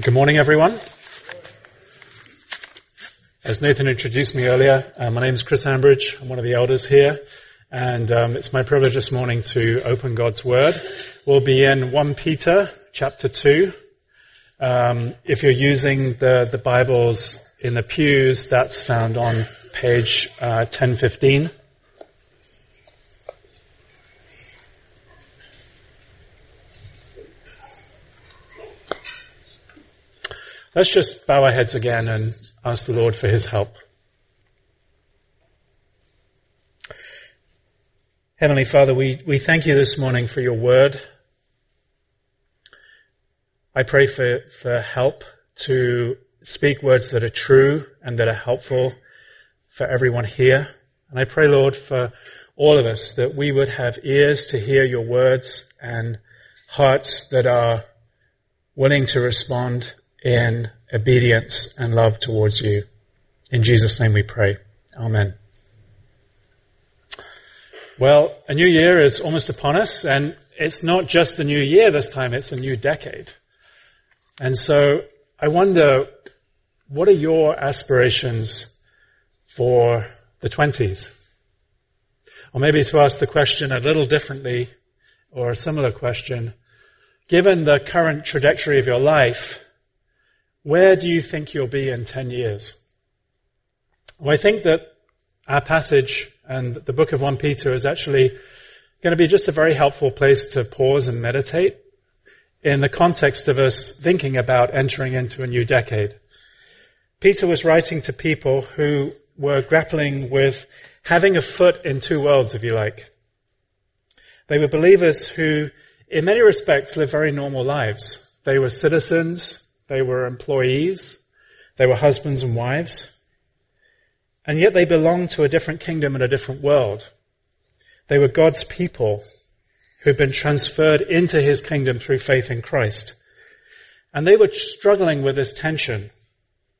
Good morning, everyone. As Nathan introduced me earlier, my name is Chris Ambridge. I'm one of the elders here, and it's my privilege this morning to open God's Word. We'll be in 1 Peter chapter 2. If you're using the Bibles in the pews, that's found on page 1015. Let's just bow our heads again and ask the Lord for his help. Heavenly Father, we thank you this morning for your word. I pray for help to speak words that are true and that are helpful for everyone here. And I pray, Lord, for all of us that we would have ears to hear your words and hearts that are willing to respond in obedience and love towards you. In Jesus' name we pray. Amen. Well, a new year is almost upon us, and it's not just a new year this time, it's a new decade. And so I wonder, what are your aspirations for the 20s? Or maybe to ask the question a little differently, or a similar question, given the current trajectory of your life, where do you think you'll be in 10 years? Well, I think that our passage and the book of 1 Peter is actually going to be just a very helpful place to pause and meditate in the context of us thinking about entering into a new decade. Peter was writing to people who were grappling with having a foot in two worlds, if you like. They were believers who, in many respects, lived very normal lives. They were citizens. They were employees, they were husbands and wives, and yet they belonged to a different kingdom and a different world. They were God's people who had been transferred into his kingdom through faith in Christ. And they were struggling with this tension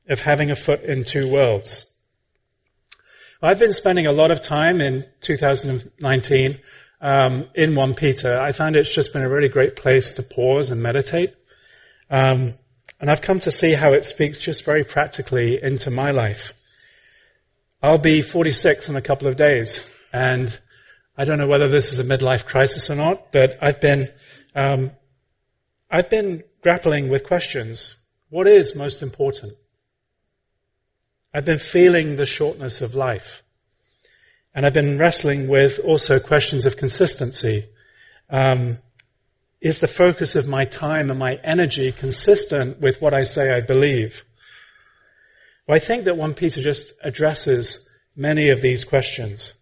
of having a foot in two worlds. I've been spending a lot of time in 2019 in 1 Peter. I found it's just been a really great place to pause and meditate. And I've come to see how it speaks just very practically into my life. I'll be 46 in a couple of days, and I don't know whether this is a midlife crisis or not, but I've been grappling with questions. What is most important? I've been feeling the shortness of life, and I've been wrestling with also questions of consistency. Is the focus of my time and my energy consistent with what I say I believe? Well, I think that 1 Peter just addresses many of these questions.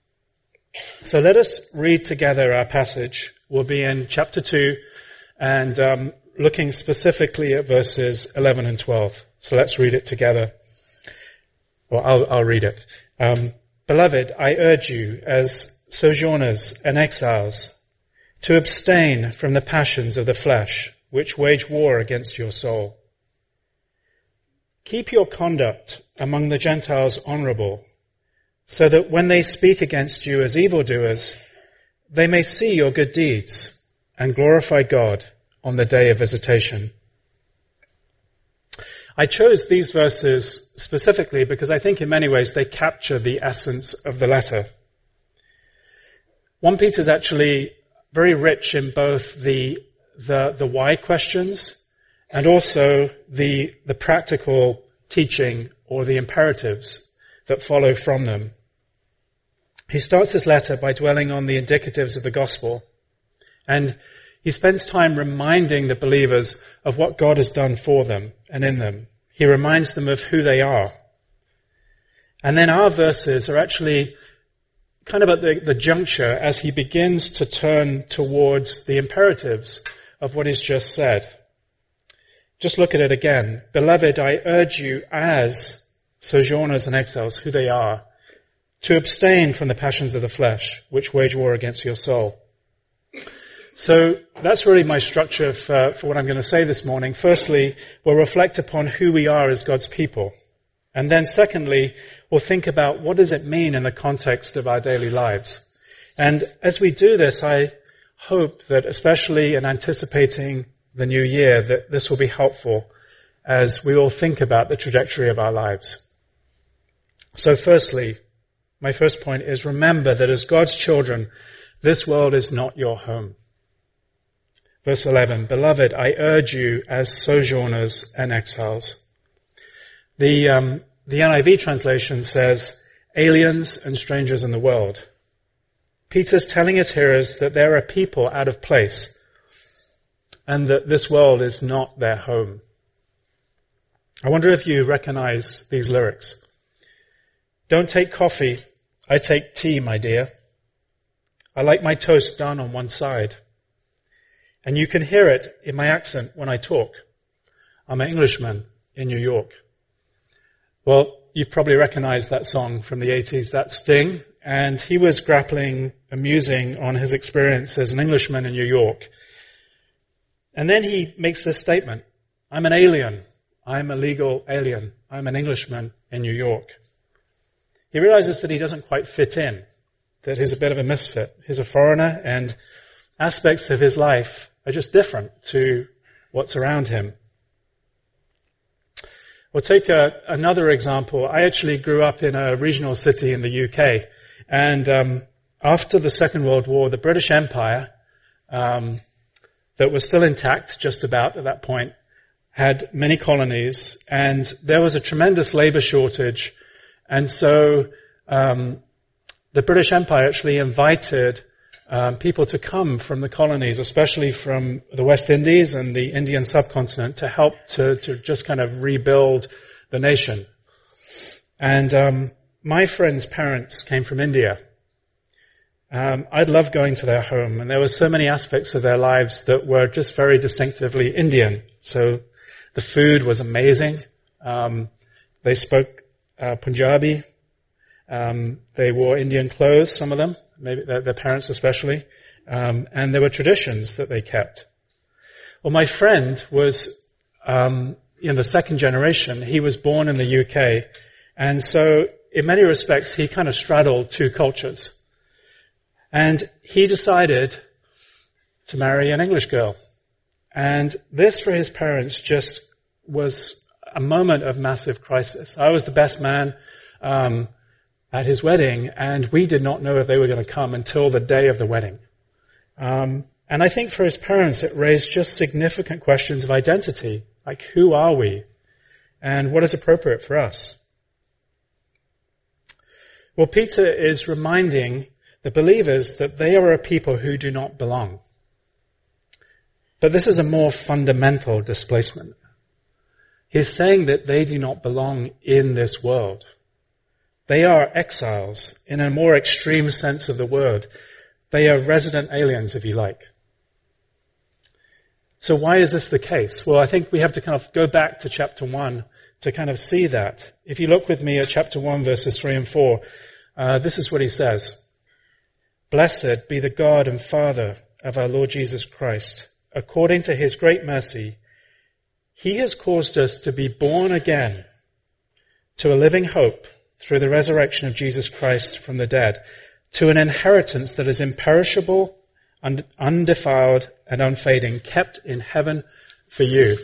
So let us read together our passage. We'll be in chapter 2 and looking specifically at verses 11 and 12. So let's read it together. Well, I'll read it. Beloved, I urge you as sojourners and exiles, to abstain from the passions of the flesh, which wage war against your soul. Keep your conduct among the Gentiles honorable, so that when they speak against you as evildoers, they may see your good deeds and glorify God on the day of visitation. I chose these verses specifically because I think in many ways they capture the essence of the letter. 1 Peter's actually very rich in both the why questions and also the practical teaching or the imperatives that follow from them. He starts his letter by dwelling on the indicatives of the gospel, and he spends time reminding the believers of what God has done for them and in them. He reminds them of who they are. And then our verses are actually kind of at the juncture as he begins to turn towards the imperatives of what is just said. Just look at it again. Beloved, I urge you as sojourners and exiles, who they are, to abstain from the passions of the flesh, which wage war against your soul. So that's really my structure for what I'm going to say this morning. Firstly, we'll reflect upon who we are as God's people. And then secondly, we'll think about what does it mean in the context of our daily lives. And as we do this, I hope that especially in anticipating the new year, that this will be helpful as we all think about the trajectory of our lives. So firstly, my first point is remember that as God's children, this world is not your home. Verse 11, beloved, I urge you as sojourners and exiles. The NIV translation says, aliens and strangers in the world. Peter's telling his hearers that there are people out of place and that this world is not their home. I wonder if you recognize these lyrics. Don't take coffee, I take tea, my dear. I like my toast done on one side. And you can hear it in my accent when I talk. I'm an Englishman in New York. Well, you've probably recognized that song from the 80s, that's Sting, and he was grappling, musing on his experience as an Englishman in New York. And then he makes this statement, I'm an alien. I'm a legal alien. I'm an Englishman in New York. He realizes that he doesn't quite fit in, that he's a bit of a misfit. He's a foreigner, and aspects of his life are just different to what's around him. We'll take another example. I actually grew up in a regional city in the UK, and after the Second World War, the British Empire, that was still intact just about at that point, had many colonies, and there was a tremendous labor shortage, and so the British Empire actually invited people to come from the colonies, especially from the West Indies and the Indian subcontinent, to help to just kind of rebuild the nation. And my friend's parents came from India. I'd loved going to their home, and there were so many aspects of their lives that were just very distinctively Indian. So the food was amazing. They spoke Punjabi. They wore Indian clothes, some of them, maybe their parents especially, and there were traditions that they kept. Well, my friend was in the second generation. He was born in the UK, and so in many respects he kind of straddled two cultures. And he decided to marry an English girl. And this for his parents just was a moment of massive crisis. I was the best man at his wedding, and we did not know if they were going to come until the day of the wedding. And I think for his parents it raised just significant questions of identity, like who are we and what is appropriate for us? Well, Peter is reminding the believers that they are a people who do not belong. But this is a more fundamental displacement. He's saying that they do not belong in this world. They are exiles in a more extreme sense of the word. They are resident aliens, if you like. So why is this the case? Well, I think we have to kind of go back to chapter 1 to kind of see that. If you look with me at chapter 1, verses 3 and 4, this is what he says. Blessed be the God and Father of our Lord Jesus Christ. According to his great mercy, he has caused us to be born again to a living hope through the resurrection of Jesus Christ from the dead, to an inheritance that is imperishable, undefiled, and unfading, kept in heaven for you.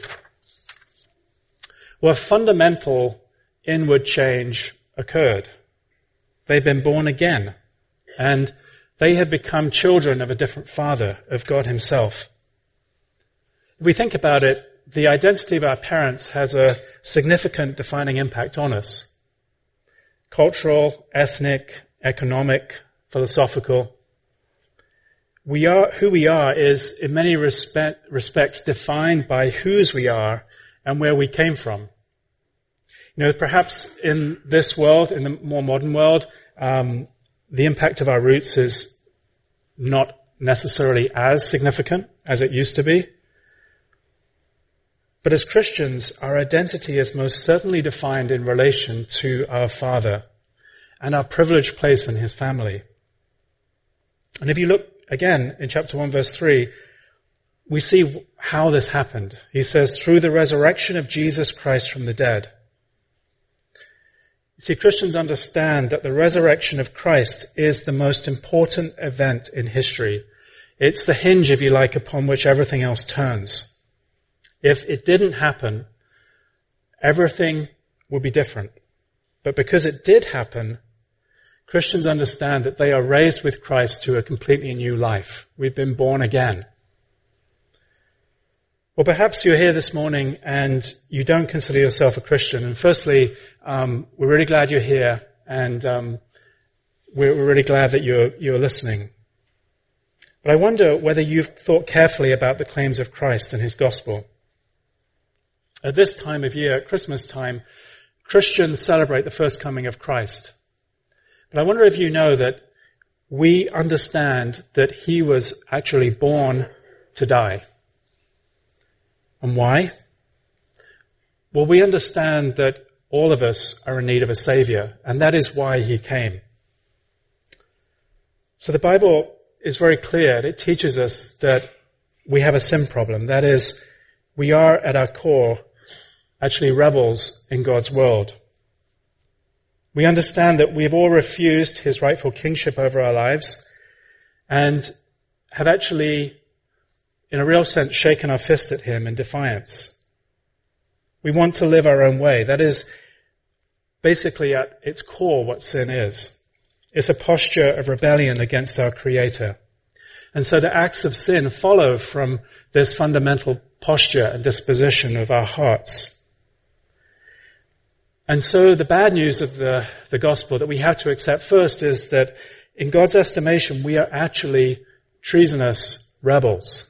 Well, a fundamental inward change occurred. They've been born again, and they had become children of a different Father, of God himself. If we think about it, the identity of our parents has a significant defining impact on us. Cultural, ethnic, economic, philosophical. Who we are is in many respects defined by whose we are and where we came from. You know, perhaps in this world, in the more modern world, the impact of our roots is not necessarily as significant as it used to be. But as Christians, our identity is most certainly defined in relation to our Father and our privileged place in his family. And if you look again in chapter 1, verse 3, we see how this happened. He says, through the resurrection of Jesus Christ from the dead. See, Christians understand that the resurrection of Christ is the most important event in history. It's the hinge, if you like, upon which everything else turns. If it didn't happen, Everything would be different. But because it did happen, Christians understand that they are raised with Christ to a completely new life. We've been born again. Well, perhaps you're here this morning and you don't consider yourself a Christian. And firstly, we're really glad you're here, and we're really glad that you're listening. But I wonder whether you've thought carefully about the claims of Christ and his gospel. At this time of year, at Christmas time, Christians celebrate the first coming of Christ. But I wonder if you know that we understand that he was actually born to die. And why? Well, we understand that all of us are in need of a Savior, and that is why he came. So the Bible is very clear. It teaches us that we have a sin problem. That is, we are at our core actually rebels in God's world. We understand that we've all refused his rightful kingship over our lives and have actually, in a real sense, shaken our fist at him in defiance. We want to live our own way. That is basically at its core what sin is. It's a posture of rebellion against our Creator. And so the acts of sin follow from this fundamental posture and disposition of our hearts. And so the bad news of the gospel that we have to accept first is that in God's estimation, we are actually treasonous rebels.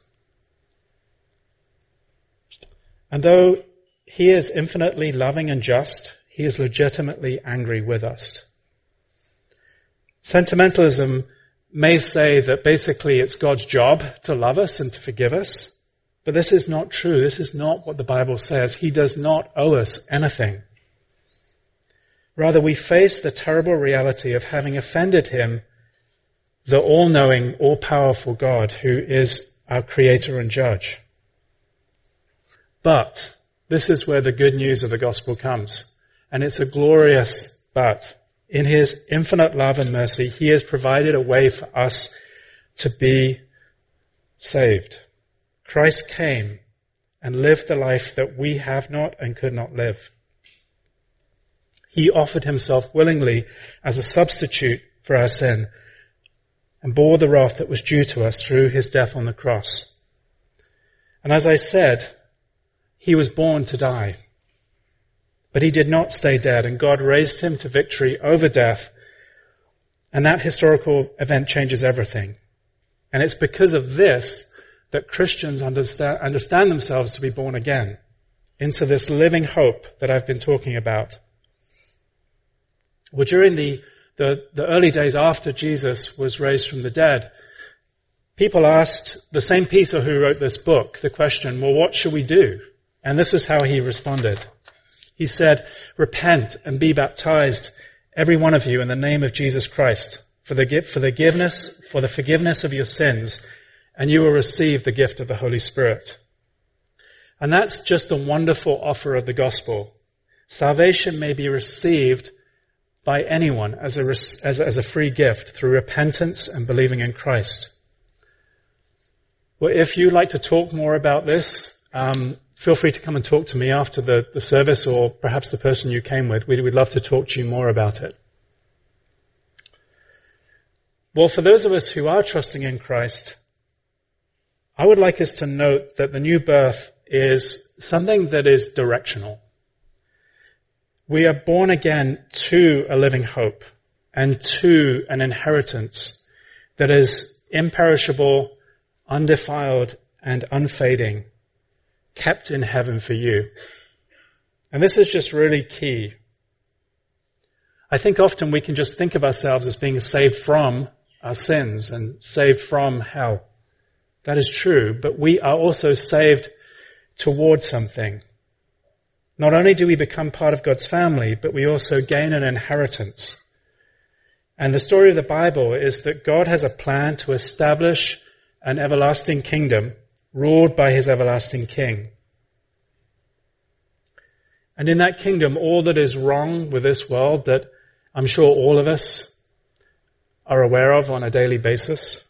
And though he is infinitely loving and just, he is legitimately angry with us. Sentimentalism may say that basically it's God's job to love us and to forgive us, but this is not true. This is not what the Bible says. He does not owe us anything. Rather, we face the terrible reality of having offended him, the all-knowing, all-powerful God who is our Creator and Judge. But this is where the good news of the gospel comes. And it's a glorious but. In his infinite love and mercy, he has provided a way for us to be saved. Christ came and lived the life that we have not and could not live. He offered himself willingly as a substitute for our sin and bore the wrath that was due to us through his death on the cross. And as I said, he was born to die, but he did not stay dead, and God raised him to victory over death, and that historical event changes everything. And it's because of this that Christians understand themselves to be born again into this living hope that I've been talking about. Well, during the early days after Jesus was raised from the dead, people asked the same Peter who wrote this book the question, well, what should we do? And this is how he responded. He said, repent and be baptized, every one of you, in the name of Jesus Christ, for the forgiveness of your sins, and you will receive the gift of the Holy Spirit. And that's just the wonderful offer of the gospel. Salvation may be received by anyone as a free gift through repentance and believing in Christ. Well, if you'd like to talk more about this, feel free to come and talk to me after the service, or perhaps the person you came with. We'd love to talk to you more about it. Well, for those of us who are trusting in Christ, I would like us to note that the new birth is something that is directional. We are born again to a living hope and to an inheritance that is imperishable, undefiled, and unfading, kept in heaven for you. And this is just really key. I think often we can just think of ourselves as being saved from our sins and saved from hell. That is true, but we are also saved towards something. Not only do we become part of God's family, but we also gain an inheritance. And the story of the Bible is that God has a plan to establish an everlasting kingdom ruled by his everlasting king. And in that kingdom, all that is wrong with this world, that I'm sure all of us are aware of on a daily basis,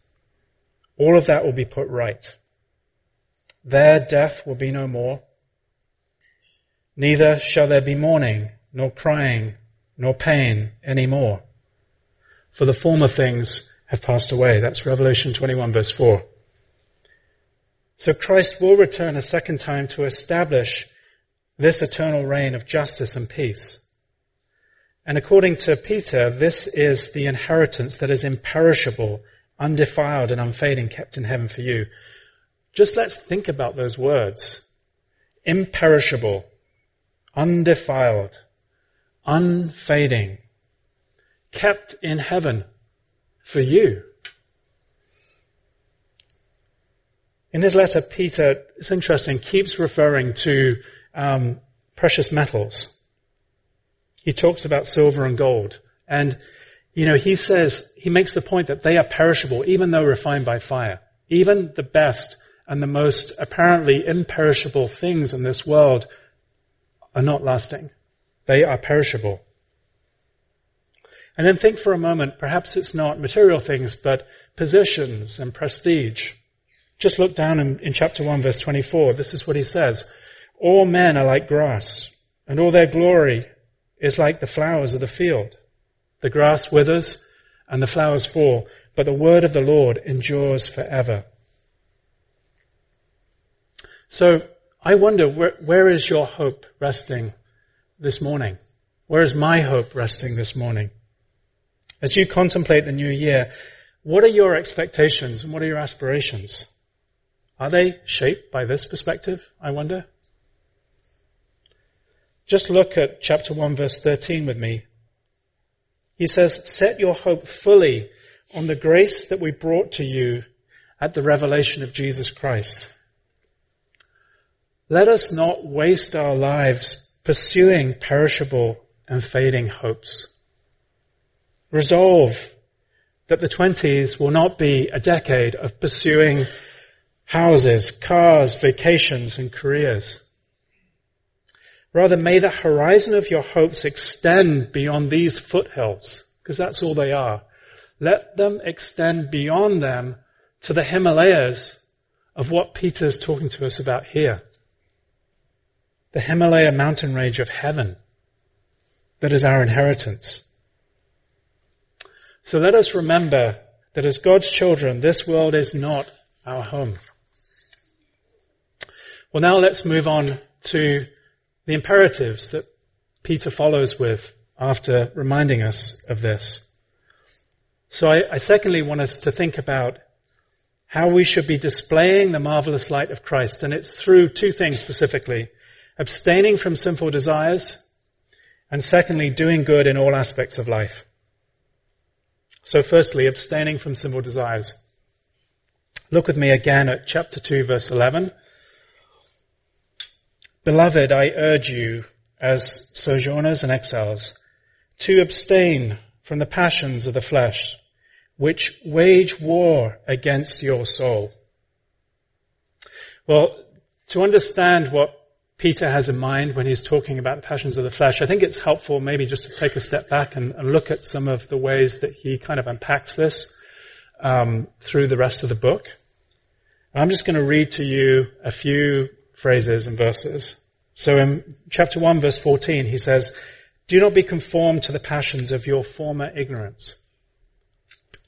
all of that will be put right. There, death will be no more. Neither shall there be mourning, nor crying, nor pain any more, for the former things have passed away. That's Revelation 21 verse 4. So Christ will return a second time to establish this eternal reign of justice and peace. And according to Peter, this is the inheritance that is imperishable, undefiled and unfading, kept in heaven for you. Just let's think about those words. Imperishable, undefiled, unfading, kept in heaven for you. In his letter, Peter, it's interesting, keeps referring to precious metals. He talks about silver and gold. And, you know, he says, he makes the point that they are perishable, even though refined by fire. Even the best and the most apparently imperishable things in this world are not lasting. They are perishable. And then think for a moment, perhaps it's not material things, but positions and prestige. Just look down in chapter 1, verse 24. This is what he says. All men are like grass, and all their glory is like the flowers of the field. The grass withers, and the flowers fall, but the word of the Lord endures forever. So I wonder, where is your hope resting this morning? Where is my hope resting this morning? As you contemplate the new year, what are your expectations and what are your aspirations? Are they shaped by this perspective, I wonder? Just look at chapter 1, verse 13 with me. He says, set your hope fully on the grace that we brought to you at the revelation of Jesus Christ. Let us not waste our lives pursuing perishable and fading hopes. Resolve that the 20s will not be a decade of pursuing houses, cars, vacations, and careers. Rather, may the horizon of your hopes extend beyond these foothills, because that's all they are. Let them extend beyond them to the Himalayas of what Peter's talking to us about here. The Himalaya mountain range of heaven that is our inheritance. So let us remember that as God's children, this world is not our home. Well, now let's move on to the imperatives that Peter follows with after reminding us of this. So I secondly want us to think about how we should be displaying the marvelous light of Christ. And it's through two things specifically. Abstaining from sinful desires, and secondly, doing good in all aspects of life. So firstly, abstaining from sinful desires. Look with me again at chapter 2, verse 11. Beloved, I urge you as sojourners and exiles to abstain from the passions of the flesh, which wage war against your soul. Well, to understand what Peter has in mind when he's talking about the passions of the flesh, I think it's helpful maybe just to take a step back and look at some of the ways that he kind of unpacks this through the rest of the book. And I'm just going to read to you a few phrases and verses. So in chapter 1, verse 14, he says, do not be conformed to the passions of your former ignorance.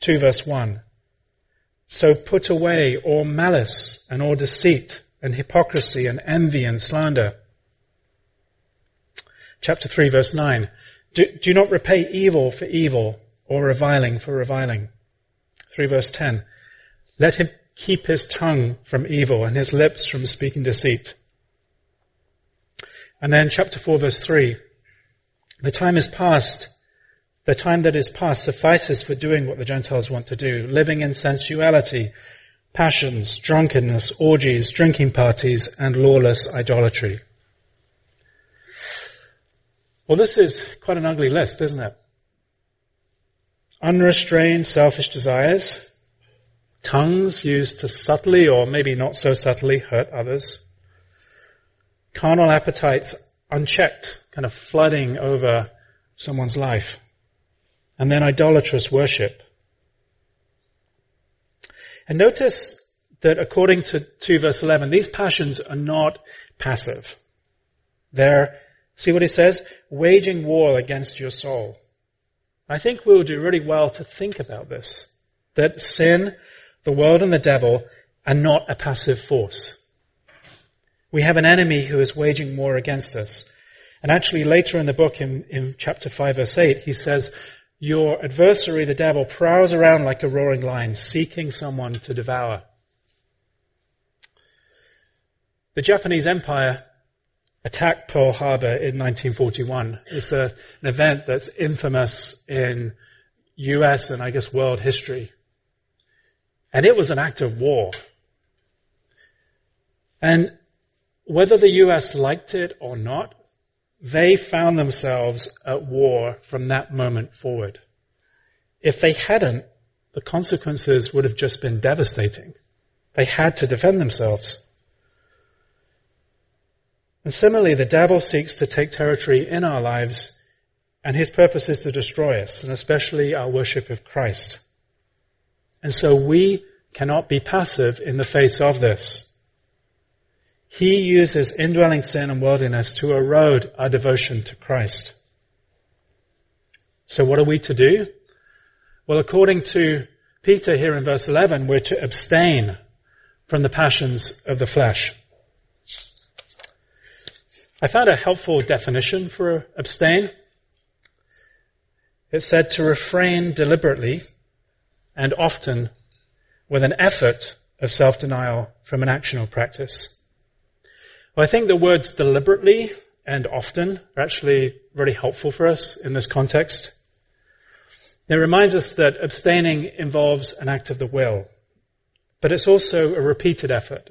2, verse 1, so put away all malice and all deceit, and hypocrisy, and envy, and slander. Chapter 3, verse 9. Do not repay evil for evil, or reviling for reviling. 3, verse 10. Let him keep his tongue from evil, and his lips from speaking deceit. And then chapter 4, verse 3. The time is past. The time that is past suffices for doing what the Gentiles want to do, living in sensuality, passions, drunkenness, orgies, drinking parties, and lawless idolatry. Well, this is quite an ugly list, isn't it? Unrestrained selfish desires, tongues used to subtly or maybe not so subtly hurt others, carnal appetites unchecked, kind of flooding over someone's life, and then idolatrous worship. And notice that according to 2 verse 11, these passions are not passive. there. See what he says? Waging war against your soul. I think we will do really well to think about this, that sin, the world and the devil are not a passive force. We have an enemy who is waging war against us. And actually later in the book, in chapter 5 verse 8, he says, your adversary, the devil, prowls around like a roaring lion, seeking someone to devour. The Japanese Empire attacked Pearl Harbor in 1941. It's an event that's infamous in US and I guess world history. And it was an act of war. And whether the US liked it or not, they found themselves at war from that moment forward. If they hadn't, the consequences would have just been devastating. They had to defend themselves. And similarly, the devil seeks to take territory in our lives, and his purpose is to destroy us, and especially our worship of Christ. And so we cannot be passive in the face of this. He uses indwelling sin and worldliness to erode our devotion to Christ. So what are we to do? Well, according to Peter here in verse 11, we're to abstain from the passions of the flesh. I found a helpful definition for abstain. It said to refrain deliberately and often with an effort of self-denial from an action or practice. Well, I think the words deliberately and often are actually really helpful for us in this context. It reminds us that abstaining involves an act of the will, but it's also a repeated effort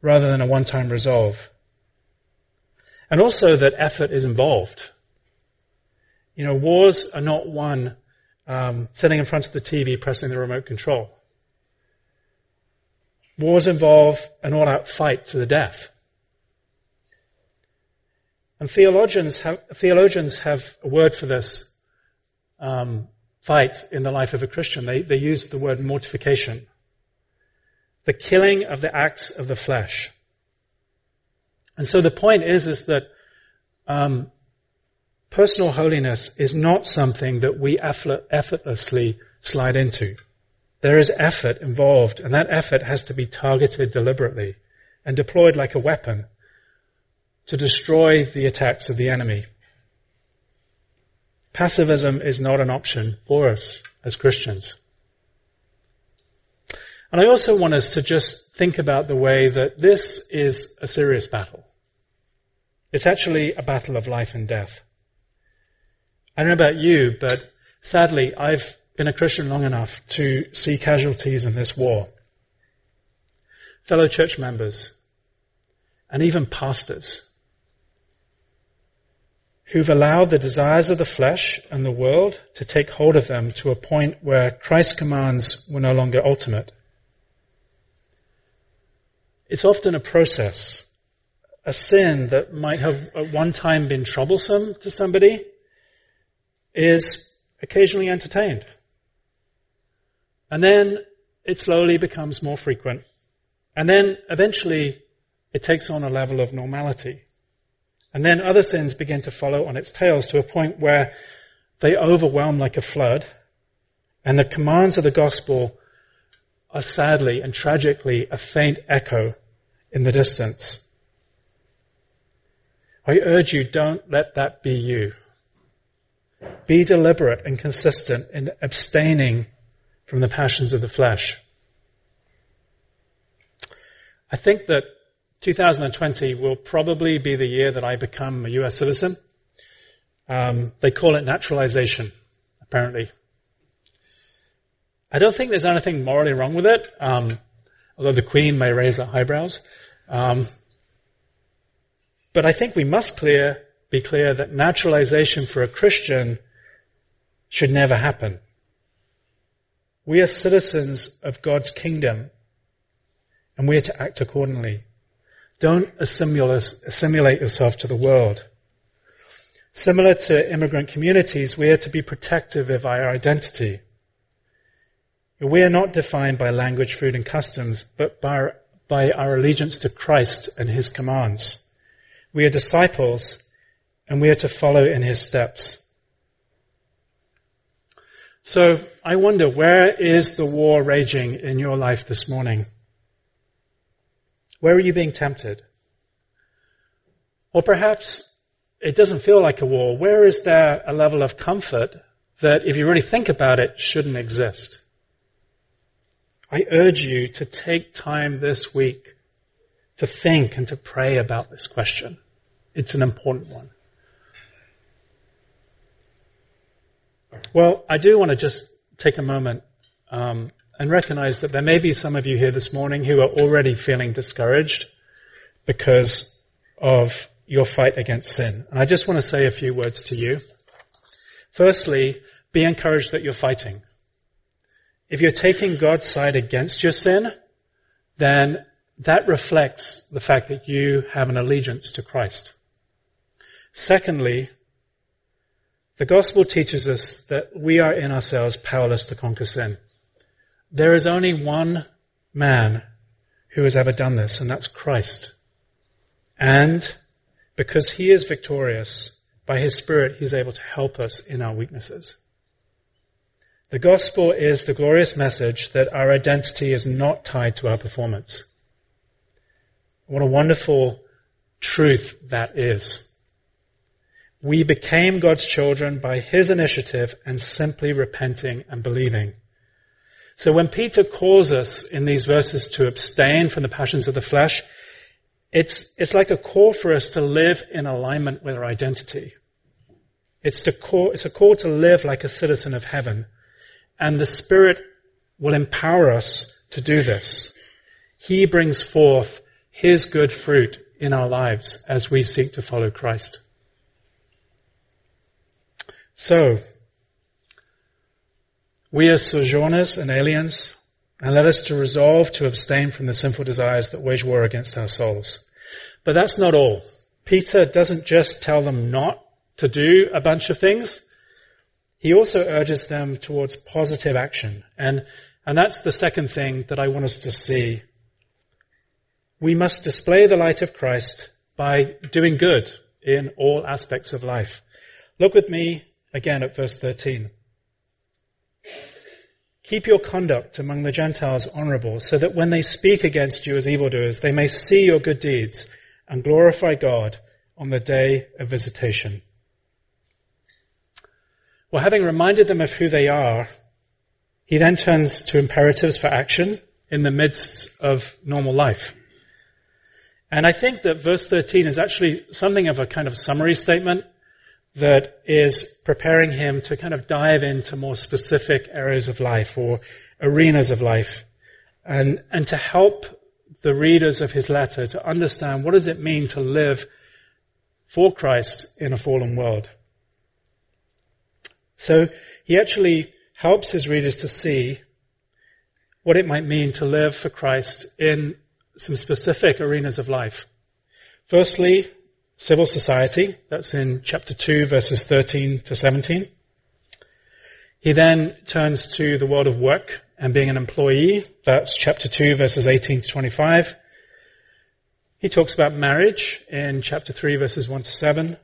rather than a one-time resolve. And also that effort is involved. You know, wars are not won sitting in front of the TV pressing the remote control. Wars involve an all-out fight to the death. And theologians have a word for this fight in the life of a Christian. They use the word mortification. The killing of the acts of the flesh. And so the point is that personal holiness is not something that we effortlessly slide into. There is effort involved, and that effort has to be targeted deliberately and deployed like a weapon to destroy the attacks of the enemy. Passivism is not an option for us as Christians. And I also want us to just think about the way that this is a serious battle. It's actually a battle of life and death. I don't know about you, but sadly, I've been a Christian long enough to see casualties in this war. Fellow church members, and even pastors, who've allowed the desires of the flesh and the world to take hold of them to a point where Christ's commands were no longer ultimate. It's often a process, a sin that might have at one time been troublesome to somebody is occasionally entertained. And then it slowly becomes more frequent. And then eventually it takes on a level of normality. And then other sins begin to follow on its tails to a point where they overwhelm like a flood, and the commands of the gospel are sadly and tragically a faint echo in the distance. I urge you, don't let that be you. Be deliberate and consistent in abstaining from the passions of the flesh. I think that 2020 will probably be the year that I become a US citizen. They call it naturalization, apparently. I don't think there's anything morally wrong with it, although the Queen may raise her eyebrows. But I think we must be clear that naturalization for a Christian should never happen. We are citizens of God's kingdom, and we are to act accordingly. Don't assimilate yourself to the world. Similar to immigrant communities, we are to be protective of our identity. We are not defined by language, food, and customs, but by our allegiance to Christ and his commands. We are disciples, and we are to follow in his steps. So I wonder, where is the war raging in your life this morning? Where are you being tempted? Or perhaps it doesn't feel like a war. Where is there a level of comfort that, if you really think about it, shouldn't exist? I urge you to take time this week to think and to pray about this question. It's an important one. Well, I do want to just take a moment and recognize that there may be some of you here this morning who are already feeling discouraged because of your fight against sin. And I just want to say a few words to you. Firstly, be encouraged that you're fighting. If you're taking God's side against your sin, then that reflects the fact that you have an allegiance to Christ. Secondly, the gospel teaches us that we are in ourselves powerless to conquer sin. There is only one man who has ever done this, and that's Christ. And because he is victorious, by his Spirit, he's able to help us in our weaknesses. The gospel is the glorious message that our identity is not tied to our performance. What a wonderful truth that is. We became God's children by his initiative and simply repenting and believing. So when Peter calls us in these verses to abstain from the passions of the flesh, it's like a call for us to live in alignment with our identity. It's a call to live like a citizen of heaven. And the Spirit will empower us to do this. He brings forth his good fruit in our lives as we seek to follow Christ. So, we are sojourners and aliens, and let us to resolve to abstain from the sinful desires that wage war against our souls. But that's not all. Peter doesn't just tell them not to do a bunch of things. He also urges them towards positive action. And that's the second thing that I want us to see. We must display the light of Christ by doing good in all aspects of life. Look with me again at verse 13. Keep your conduct among the Gentiles honorable, so that when they speak against you as evildoers, they may see your good deeds and glorify God on the day of visitation. Well, having reminded them of who they are, he then turns to imperatives for action in the midst of normal life. And I think that verse 13 is actually something of a kind of summary statement that is preparing him to kind of dive into more specific areas of life or arenas of life and to help the readers of his letter to understand what does it mean to live for Christ in a fallen world. So he actually helps his readers to see what it might mean to live for Christ in some specific arenas of life. Firstly, civil society, that's in chapter 2, verses 13 to 17. He then turns to the world of work and being an employee, that's chapter 2, verses 18 to 25. He talks about marriage in chapter 3, verses 1 to 7.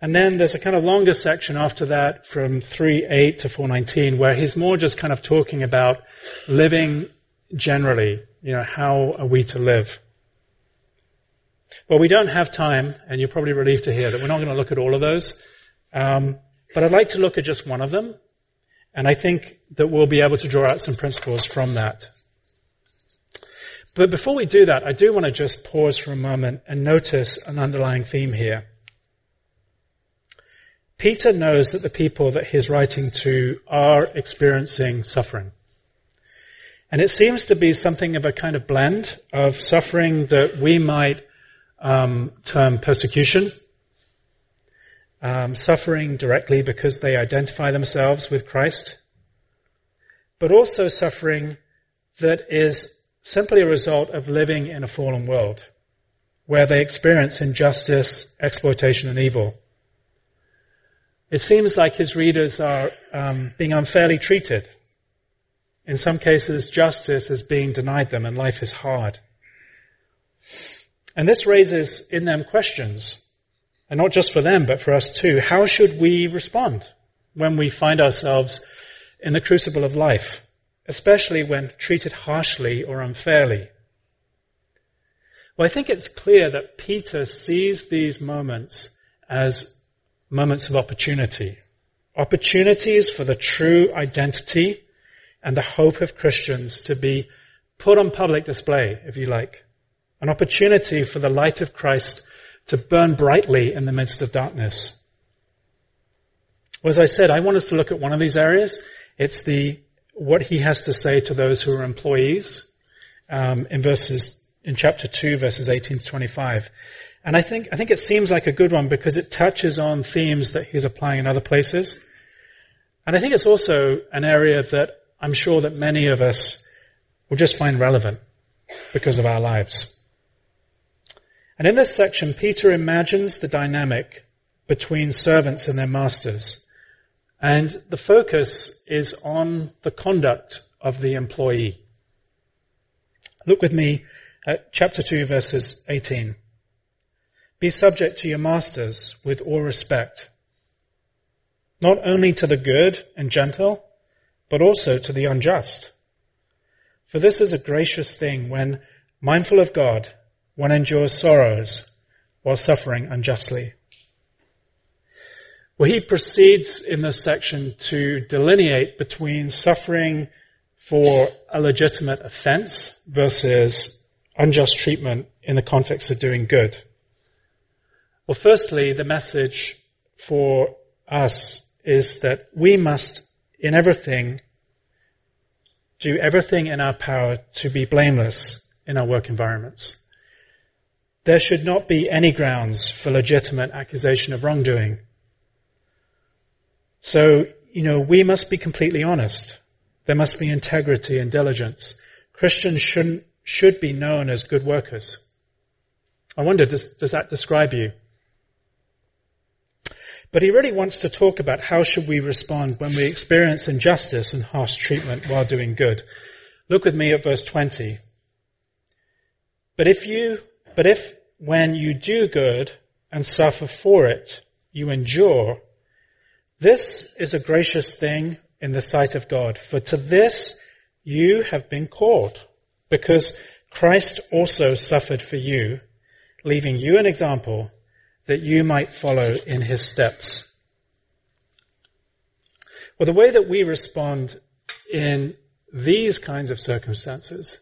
And then there's a kind of longer section after that from 3:8 to 4:19 where he's more just kind of talking about living generally, how are we to live? Well, we don't have time, and you're probably relieved to hear that we're not going to look at all of those. But I'd like to look at just one of them, and I think that we'll be able to draw out some principles from that. But before we do that, I do want to just pause for a moment and notice an underlying theme here. Peter knows that the people that he's writing to are experiencing suffering. And it seems to be something of a kind of blend of suffering that we might term persecution, suffering directly because they identify themselves with Christ, but also suffering that is simply a result of living in a fallen world where they experience injustice, exploitation, and evil. It seems like his readers are being unfairly treated. In some cases, justice is being denied them and life is hard. And this raises in them questions, and not just for them, but for us too. How should we respond when we find ourselves in the crucible of life, especially when treated harshly or unfairly? Well, I think it's clear that Peter sees these moments as moments of opportunity. Opportunities for the true identity and the hope of Christians to be put on public display, if you like. An opportunity for the light of Christ to burn brightly in the midst of darkness. Well, as I said, I want us to look at one of these areas. It's what he has to say to those who are employees, in chapter 2, verses 18 to 25. And I think it seems like a good one because it touches on themes that he's applying in other places. And I think it's also an area that I'm sure that many of us will just find relevant because of our lives. And in this section, Peter imagines the dynamic between servants and their masters. And the focus is on the conduct of the employee. Look with me at chapter 2, verses 18. Be subject to your masters with all respect, not only to the good and gentle, but also to the unjust. For this is a gracious thing when, mindful of God, one endures sorrows while suffering unjustly. Well, he proceeds in this section to delineate between suffering for a legitimate offense versus unjust treatment in the context of doing good. Well, firstly, the message for us is that we must, in everything, do everything in our power to be blameless in our work environments. There should not be any grounds for legitimate accusation of wrongdoing. So, we must be completely honest. There must be integrity and diligence. Christians should be known as good workers. I wonder, does that describe you? But he really wants to talk about how should we respond when we experience injustice and harsh treatment while doing good. Look with me at verse 20. But if when you do good and suffer for it, you endure, this is a gracious thing in the sight of God. For to this you have been called, because Christ also suffered for you, leaving you an example that you might follow in his steps. Well, the way that we respond in these kinds of circumstances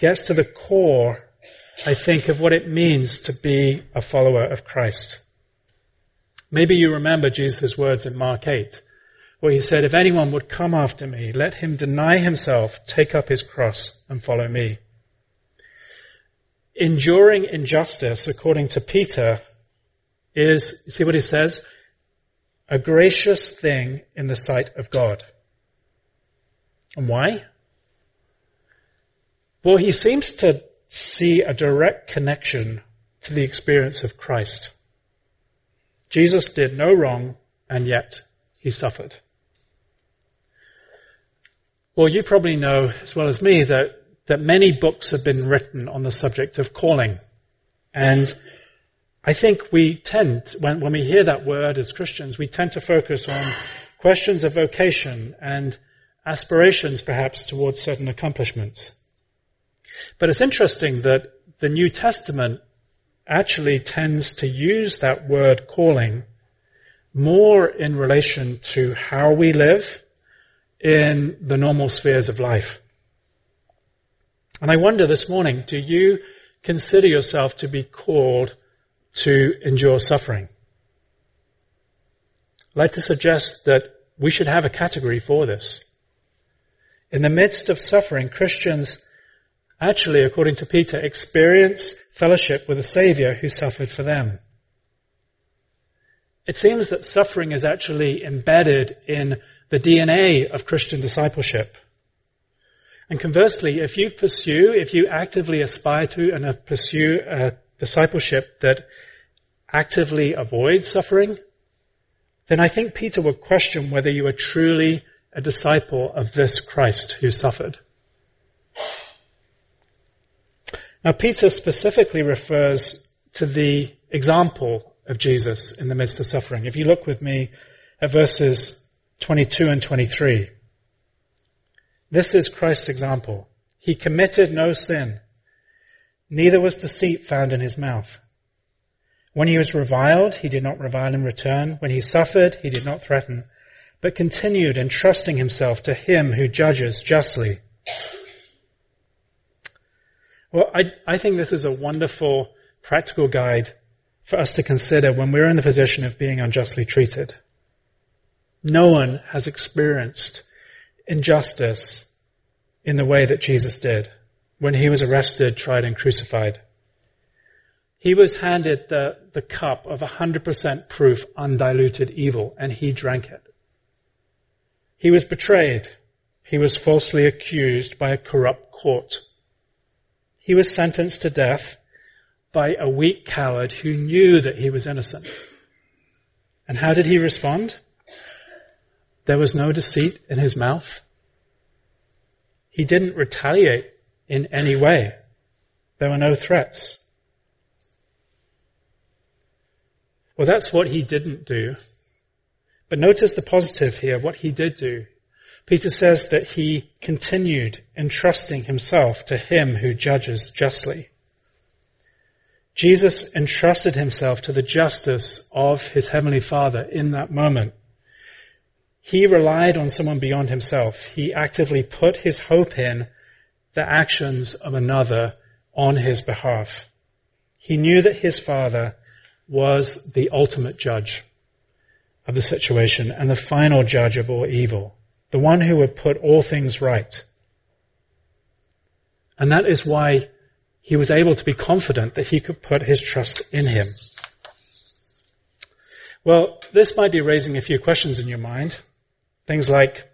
gets to the core, I think, of what it means to be a follower of Christ. Maybe you remember Jesus' words in Mark 8, where he said, "If anyone would come after me, let him deny himself, take up his cross, and follow me." Enduring injustice, according to Peter, is, you see what he says? A gracious thing in the sight of God. And why? Well, he seems to see a direct connection to the experience of Christ. Jesus did no wrong, and yet he suffered. Well, you probably know as well as me that many books have been written on the subject of calling. And I think we tend, when we hear that word as Christians, we tend to focus on questions of vocation and aspirations perhaps towards certain accomplishments. But it's interesting that the New Testament actually tends to use that word calling more in relation to how we live in the normal spheres of life. And I wonder this morning, do you consider yourself to be called to endure suffering? I'd like to suggest that we should have a category for this. In the midst of suffering, Christians actually, according to Peter, experience fellowship with a Savior who suffered for them. It seems that suffering is actually embedded in the DNA of Christian discipleship. And conversely, if you actively aspire to and pursue a discipleship that actively avoids suffering, then I think Peter would question whether you are truly a disciple of this Christ who suffered. Now, Peter specifically refers to the example of Jesus in the midst of suffering. If you look with me at verses 22 and 23, this is Christ's example. He committed no sin, neither was deceit found in his mouth. When he was reviled, he did not revile in return. When he suffered, he did not threaten, but continued entrusting himself to him who judges justly. Well, I think this is a wonderful practical guide for us to consider when we're in the position of being unjustly treated. No one has experienced injustice in the way that Jesus did when he was arrested, tried, and crucified. He was handed the cup of 100% proof, undiluted evil, and he drank it. He was betrayed. He was falsely accused by a corrupt court. He was sentenced to death by a weak coward who knew that he was innocent. And how did he respond? There was no deceit in his mouth. He didn't retaliate in any way. There were no threats. Well, that's what he didn't do. But notice the positive here, what he did do. Peter says that he continued entrusting himself to him who judges justly. Jesus entrusted himself to the justice of his heavenly Father in that moment. He relied on someone beyond himself. He actively put his hope in the actions of another on his behalf. He knew that his Father was the ultimate judge of the situation and the final judge of all evil, the one who would put all things right. And that is why he was able to be confident that he could put his trust in him. Well, this might be raising a few questions in your mind. Things like,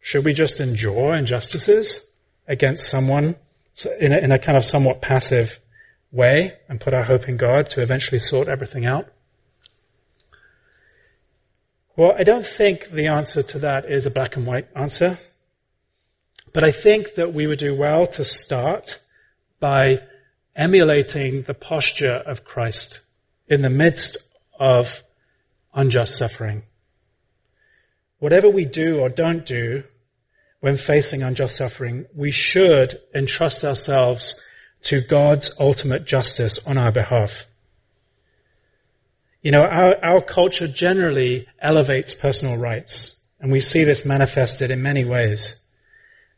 should we just endure injustices against someone in a kind of somewhat passive way and put our hope in God to eventually sort everything out? Well, I don't think the answer to that is a black and white answer, but I think that we would do well to start by emulating the posture of Christ in the midst of unjust suffering. Whatever we do or don't do when facing unjust suffering, we should entrust ourselves to God's ultimate justice on our behalf. You know, our culture generally elevates personal rights, and we see this manifested in many ways.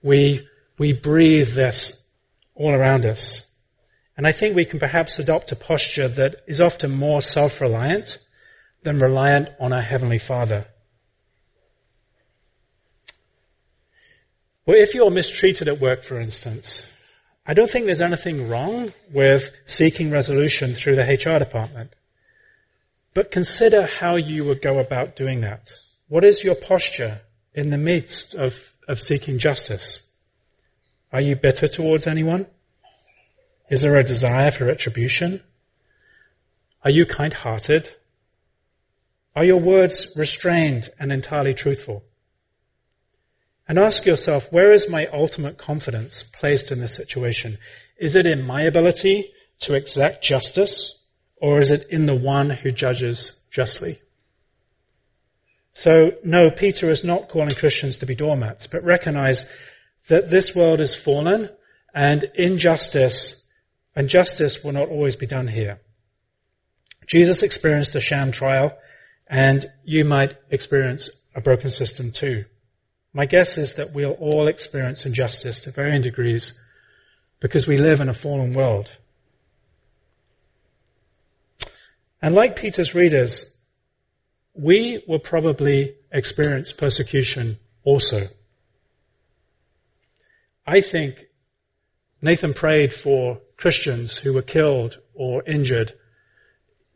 We breathe this all around us. And I think we can perhaps adopt a posture that is often more self-reliant than reliant on our Heavenly Father. Well, if you're mistreated at work, for instance, I don't think there's anything wrong with seeking resolution through the HR department. But consider how you would go about doing that. What is your posture in the midst of seeking justice? Are you bitter towards anyone? Is there a desire for retribution? Are you kind-hearted? Are your words restrained and entirely truthful? And ask yourself, where is my ultimate confidence placed in this situation? Is it in my ability to exact justice, or is it in the one who judges justly? So, no, Peter is not calling Christians to be doormats, but recognize that this world is fallen and injustice, and justice will not always be done here. Jesus experienced a sham trial, and you might experience a broken system too. My guess is that we'll all experience injustice to varying degrees because we live in a fallen world. And like Peter's readers, we will probably experience persecution also. I think Nathan prayed for Christians who were killed or injured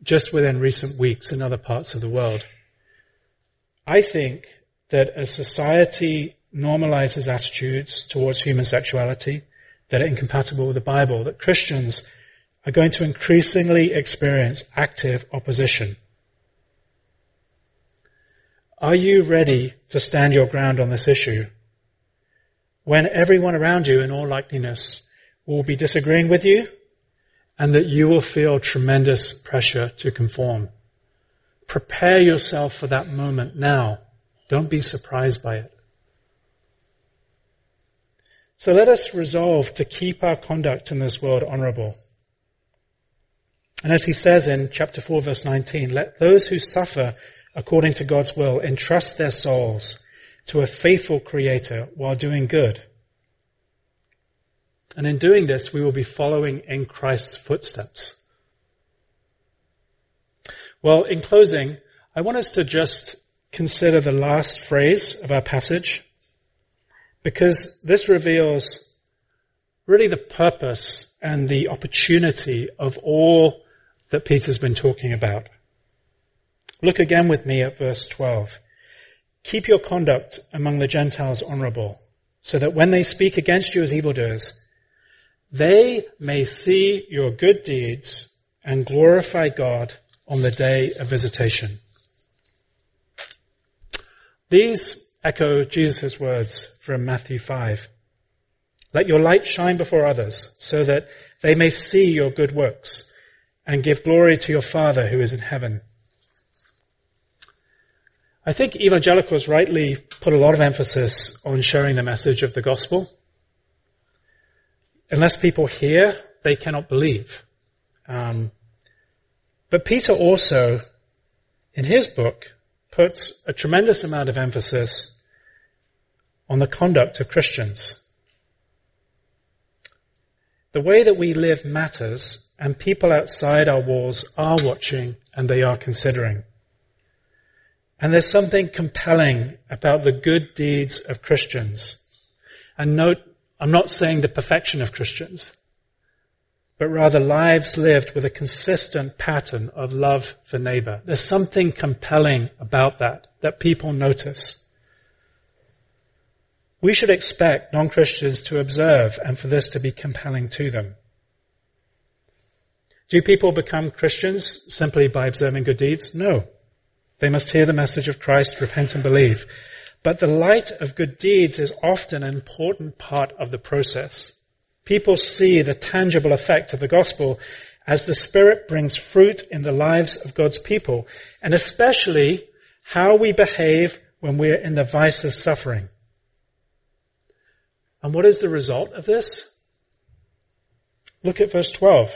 just within recent weeks in other parts of the world. I think that as society normalizes attitudes towards human sexuality that are incompatible with the Bible, that Christians are going to increasingly experience active opposition. Are you ready to stand your ground on this issue when everyone around you, in all likeliness, will be disagreeing with you and that you will feel tremendous pressure to conform. Prepare yourself for that moment now. Don't be surprised by it. So let us resolve to keep our conduct in this world honorable. And as he says in chapter 4, verse 19, let those who suffer according to God's will entrust their souls to a faithful Creator while doing good. And in doing this, we will be following in Christ's footsteps. Well, in closing, I want us to just consider the last phrase of our passage, because this reveals really the purpose and the opportunity of all that Peter's been talking about. Look again with me at verse 12. Keep your conduct among the Gentiles honorable, so that when they speak against you as evildoers, they may see your good deeds and glorify God on the day of visitation. These echo Jesus' words from Matthew 5. Let your light shine before others, so that they may see your good works and give glory to your Father who is in heaven. I think evangelicals rightly put a lot of emphasis on sharing the message of the gospel. Unless people hear, they cannot believe. But Peter also, in his book, puts a tremendous amount of emphasis on the conduct of Christians. The way that we live matters, and people outside our walls are watching and they are considering. And there's something compelling about the good deeds of Christians. And note, I'm not saying the perfection of Christians, but rather lives lived with a consistent pattern of love for neighbor. There's something compelling about that people notice. We should expect non-Christians to observe and for this to be compelling to them. Do people become Christians simply by observing good deeds? No. They must hear the message of Christ, repent and believe. But the light of good deeds is often an important part of the process. People see the tangible effect of the gospel as the Spirit brings fruit in the lives of God's people, and especially how we behave when we're in the vice of suffering. And what is the result of this? Look at verse 12.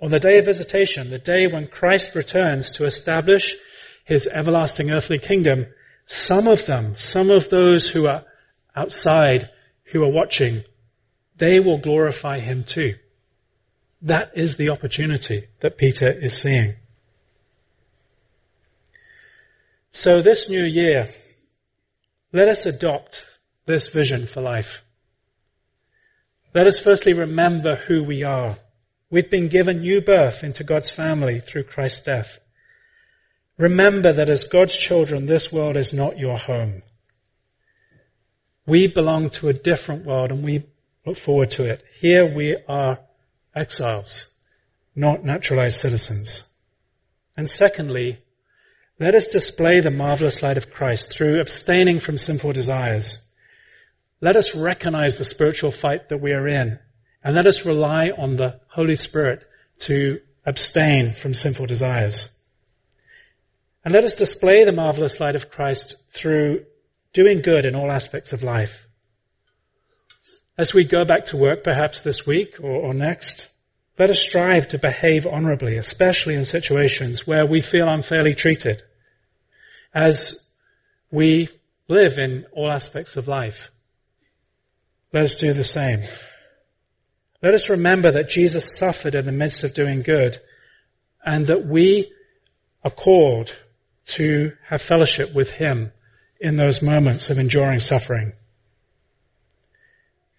On the day of visitation, the day when Christ returns to establish his everlasting earthly kingdom, some of those who are outside, who are watching, they will glorify him too. That is the opportunity that Peter is seeing. So this new year, let us adopt this vision for life. Let us firstly remember who we are. We've been given new birth into God's family through Christ's death. Remember that as God's children, this world is not your home. We belong to a different world and we look forward to it. Here we are exiles, not naturalized citizens. And secondly, let us display the marvelous light of Christ through abstaining from sinful desires. Let us recognize the spiritual fight that we are in, and let us rely on the Holy Spirit to abstain from sinful desires. And let us display the marvelous light of Christ through doing good in all aspects of life. As we go back to work, perhaps this week or next, let us strive to behave honorably, especially in situations where we feel unfairly treated, as we live in all aspects of life. Let us do the same. Let us remember that Jesus suffered in the midst of doing good, and that we are called to have fellowship with him in those moments of enduring suffering.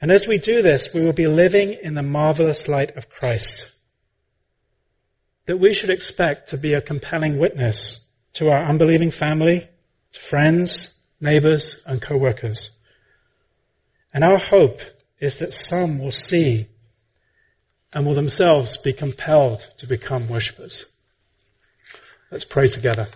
And as we do this, we will be living in the marvelous light of Christ, that we should expect to be a compelling witness to our unbelieving family, to friends, neighbors, and co-workers. And our hope is that some will see and will themselves be compelled to become worshippers. Let's pray together.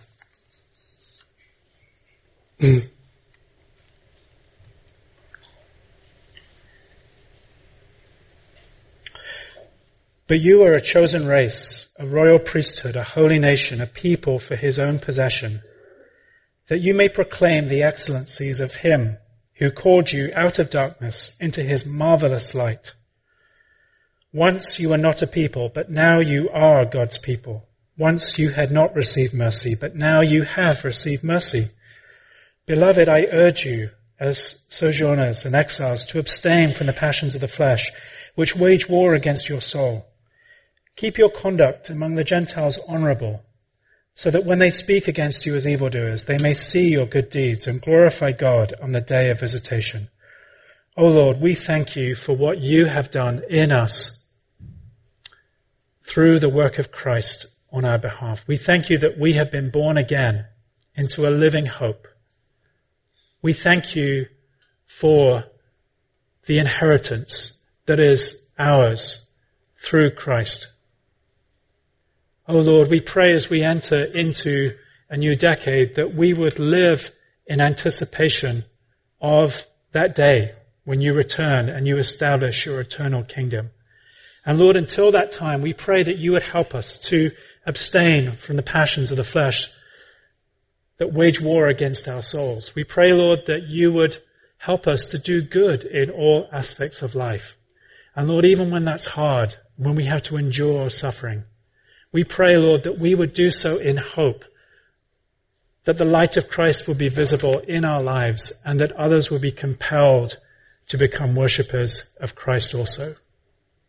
But you are a chosen race, a royal priesthood, a holy nation, a people for his own possession, that you may proclaim the excellencies of him who called you out of darkness into his marvelous light. Once you were not a people, but now you are God's people. Once you had not received mercy, but now you have received mercy. Beloved, I urge you, as sojourners and exiles, to abstain from the passions of the flesh, which wage war against your soul. Keep your conduct among the Gentiles honorable, so that when they speak against you as evildoers, they may see your good deeds and glorify God on the day of visitation. O Lord, we thank you for what you have done in us through the work of Christ on our behalf. We thank you that we have been born again into a living hope. We thank you for the inheritance that is ours through Christ. O Lord, we pray as we enter into a new decade that we would live in anticipation of that day when you return and you establish your eternal kingdom. And Lord, until that time, we pray that you would help us to abstain from the passions of the flesh that wage war against our souls. We pray, Lord, that you would help us to do good in all aspects of life. And Lord, even when that's hard, when we have to endure suffering, we pray, Lord, that we would do so in hope, that the light of Christ will be visible in our lives and that others will be compelled to become worshippers of Christ also.